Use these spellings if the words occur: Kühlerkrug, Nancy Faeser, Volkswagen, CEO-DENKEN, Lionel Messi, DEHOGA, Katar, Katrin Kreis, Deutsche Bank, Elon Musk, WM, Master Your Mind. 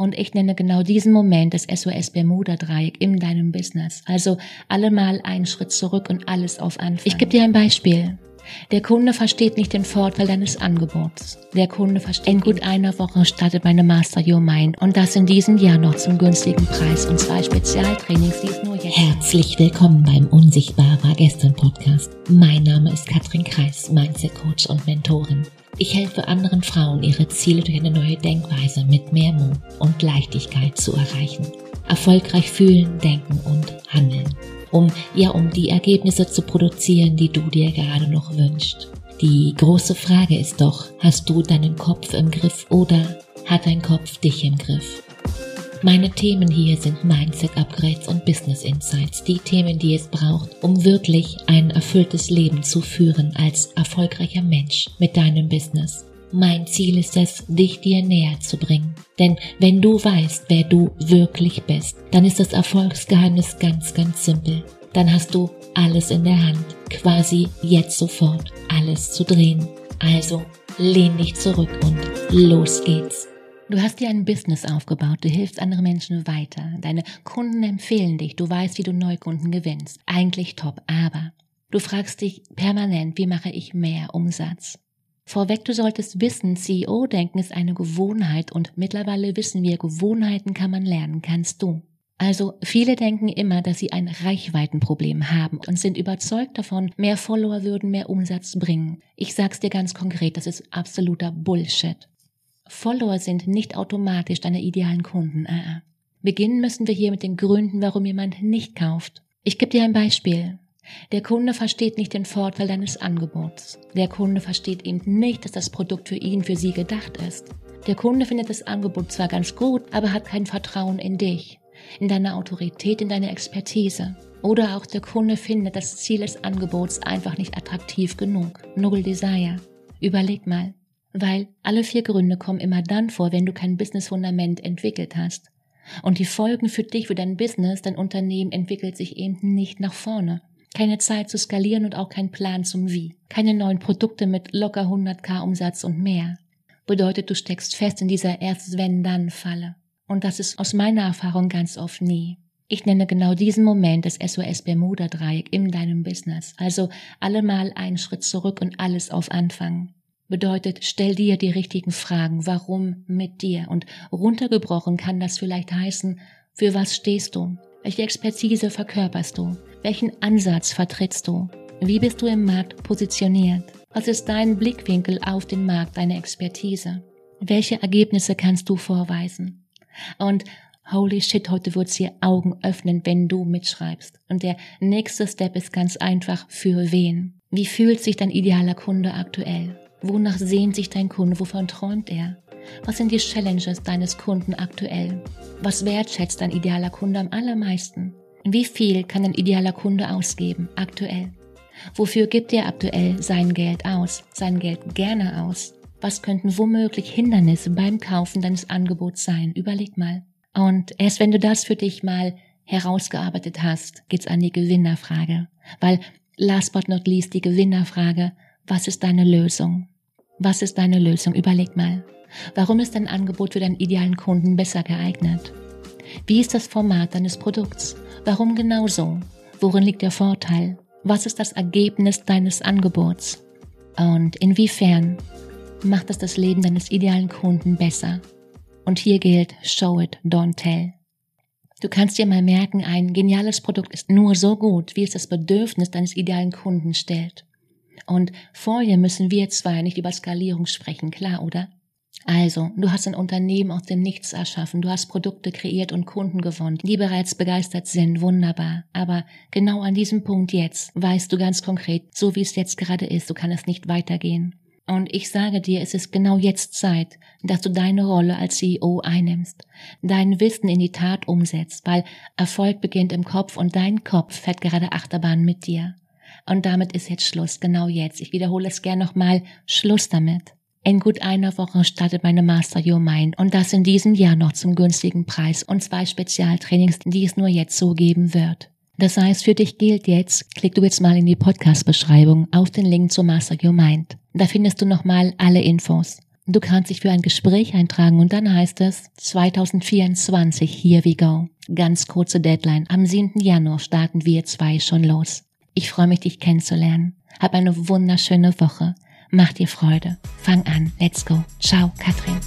Und ich nenne genau diesen Moment das SOS-Bermuda-Dreieck in deinem Business. Also alle mal einen Schritt zurück und alles auf Anfang. Ich gebe dir ein Beispiel. Der Kunde versteht nicht den Vorteil deines Angebots. Der Kunde versteht in gut einer Woche startet meine Master Your Mind und das in diesem Jahr noch zum günstigen Preis und 2 Spezialtrainings, die es nur jetzt. Herzlich willkommen beim Unsichtbar war gestern Podcast. Mein Name ist Katrin Kreis, Mindset Coach und Mentorin. Ich helfe anderen Frauen, ihre Ziele durch eine neue Denkweise mit mehr Mut und Leichtigkeit zu erreichen. Erfolgreich fühlen, denken und handeln. Um die Ergebnisse zu produzieren, die du dir gerade noch wünschst. Die große Frage ist doch, hast du deinen Kopf im Griff oder hat dein Kopf dich im Griff? Meine Themen hier sind Mindset-Upgrades und Business Insights, die Themen, die es braucht, um wirklich ein erfülltes Leben zu führen als erfolgreicher Mensch mit deinem Business. Mein Ziel ist es, dich dir näher zu bringen. Denn wenn du weißt, wer du wirklich bist, dann ist das Erfolgsgeheimnis ganz, ganz simpel. Dann hast du alles in der Hand, quasi jetzt sofort alles zu drehen. Also lehn dich zurück und los geht's. Du hast dir ein Business aufgebaut, du hilfst anderen Menschen weiter, deine Kunden empfehlen dich, du weißt, wie du Neukunden gewinnst. Eigentlich top, aber du fragst dich permanent, wie mache ich mehr Umsatz? Vorweg, du solltest wissen, CEO-Denken ist eine Gewohnheit und mittlerweile wissen wir, Gewohnheiten kann man lernen, kannst du. Also viele denken immer, dass sie ein Reichweitenproblem haben und sind überzeugt davon, mehr Follower würden mehr Umsatz bringen. Ich sag's dir ganz konkret, das ist absoluter Bullshit. Follower sind nicht automatisch deine idealen Kunden. Beginnen müssen wir hier mit den Gründen, warum jemand nicht kauft. Ich gebe dir ein Beispiel. Der Kunde versteht nicht den Vorteil deines Angebots. Der Kunde versteht eben nicht, dass das Produkt für ihn, für sie gedacht ist. Der Kunde findet das Angebot zwar ganz gut, aber hat kein Vertrauen in dich, in deine Autorität, in deine Expertise. Oder auch der Kunde findet das Ziel des Angebots einfach nicht attraktiv genug. Null Desire. Überleg mal. Weil alle 4 Gründe kommen immer dann vor, wenn du kein Business-Fundament entwickelt hast. Und die Folgen für dich, für dein Business, dein Unternehmen entwickelt sich eben nicht nach vorne. Keine Zeit zu skalieren und auch kein Plan zum Wie. Keine neuen Produkte mit locker 100.000 Umsatz und mehr. Bedeutet, du steckst fest in dieser Erst-Wenn-Dann-Falle. Und das ist aus meiner Erfahrung ganz oft nie. Ich nenne genau diesen Moment das SOS-Bermuda-Dreieck in deinem Business. Also alle mal einen Schritt zurück und alles auf Anfang. Bedeutet, stell dir die richtigen Fragen, warum mit dir? Und runtergebrochen kann das vielleicht heißen, für was stehst du? Welche Expertise verkörperst du? Welchen Ansatz vertrittst du? Wie bist du im Markt positioniert? Was ist dein Blickwinkel auf den Markt, deine Expertise? Welche Ergebnisse kannst du vorweisen? Und holy shit, heute wird's hier Augen öffnen, wenn du mitschreibst. Und der nächste Step ist ganz einfach, für wen? Wie fühlt sich dein idealer Kunde aktuell? Wonach sehnt sich dein Kunde? Wovon träumt er? Was sind die Challenges deines Kunden aktuell? Was wertschätzt dein idealer Kunde am allermeisten? Wie viel kann dein idealer Kunde ausgeben aktuell? Wofür gibt er aktuell sein Geld aus? Sein Geld gerne aus? Was könnten womöglich Hindernisse beim Kaufen deines Angebots sein? Überleg mal. Und erst wenn du das für dich mal herausgearbeitet hast, geht's an die Gewinnerfrage. Weil last but not least die Gewinnerfrage: Was ist deine Lösung? Was ist deine Lösung? Überleg mal. Warum ist dein Angebot für deinen idealen Kunden besser geeignet? Wie ist das Format deines Produkts? Warum genau so? Worin liegt der Vorteil? Was ist das Ergebnis deines Angebots? Und inwiefern macht das Leben deines idealen Kunden besser? Und hier gilt, show it, don't tell. Du kannst dir mal merken, ein geniales Produkt ist nur so gut, wie es das Bedürfnis deines idealen Kunden stellt. Und vorher müssen wir 2 nicht über Skalierung sprechen, klar, oder? Also, du hast ein Unternehmen aus dem Nichts erschaffen, du hast Produkte kreiert und Kunden gewonnen, die bereits begeistert sind, wunderbar. Aber genau an diesem Punkt jetzt weißt du ganz konkret, so wie es jetzt gerade ist, du kannst es nicht weitergehen. Und ich sage dir, es ist genau jetzt Zeit, dass du deine Rolle als CEO einnimmst, dein Wissen in die Tat umsetzt, weil Erfolg beginnt im Kopf und dein Kopf fährt gerade Achterbahn mit dir. Und damit ist jetzt Schluss, genau jetzt. Ich wiederhole es gern nochmal, Schluss damit. In gut einer Woche startet meine Master Your Mind und das in diesem Jahr noch zum günstigen Preis und 2 Spezialtrainings, die es nur jetzt so geben wird. Das heißt, für dich gilt jetzt, klick du jetzt mal in die Podcast-Beschreibung auf den Link zur Master Your Mind. Da findest du nochmal alle Infos. Du kannst dich für ein Gespräch eintragen und dann heißt es 2024, here we go. Ganz kurze Deadline. Am 7. Januar starten wir zwei schon los. Ich freue mich, dich kennenzulernen. Hab eine wunderschöne Woche. Mach dir Freude. Fang an. Let's go. Ciao, Katrin.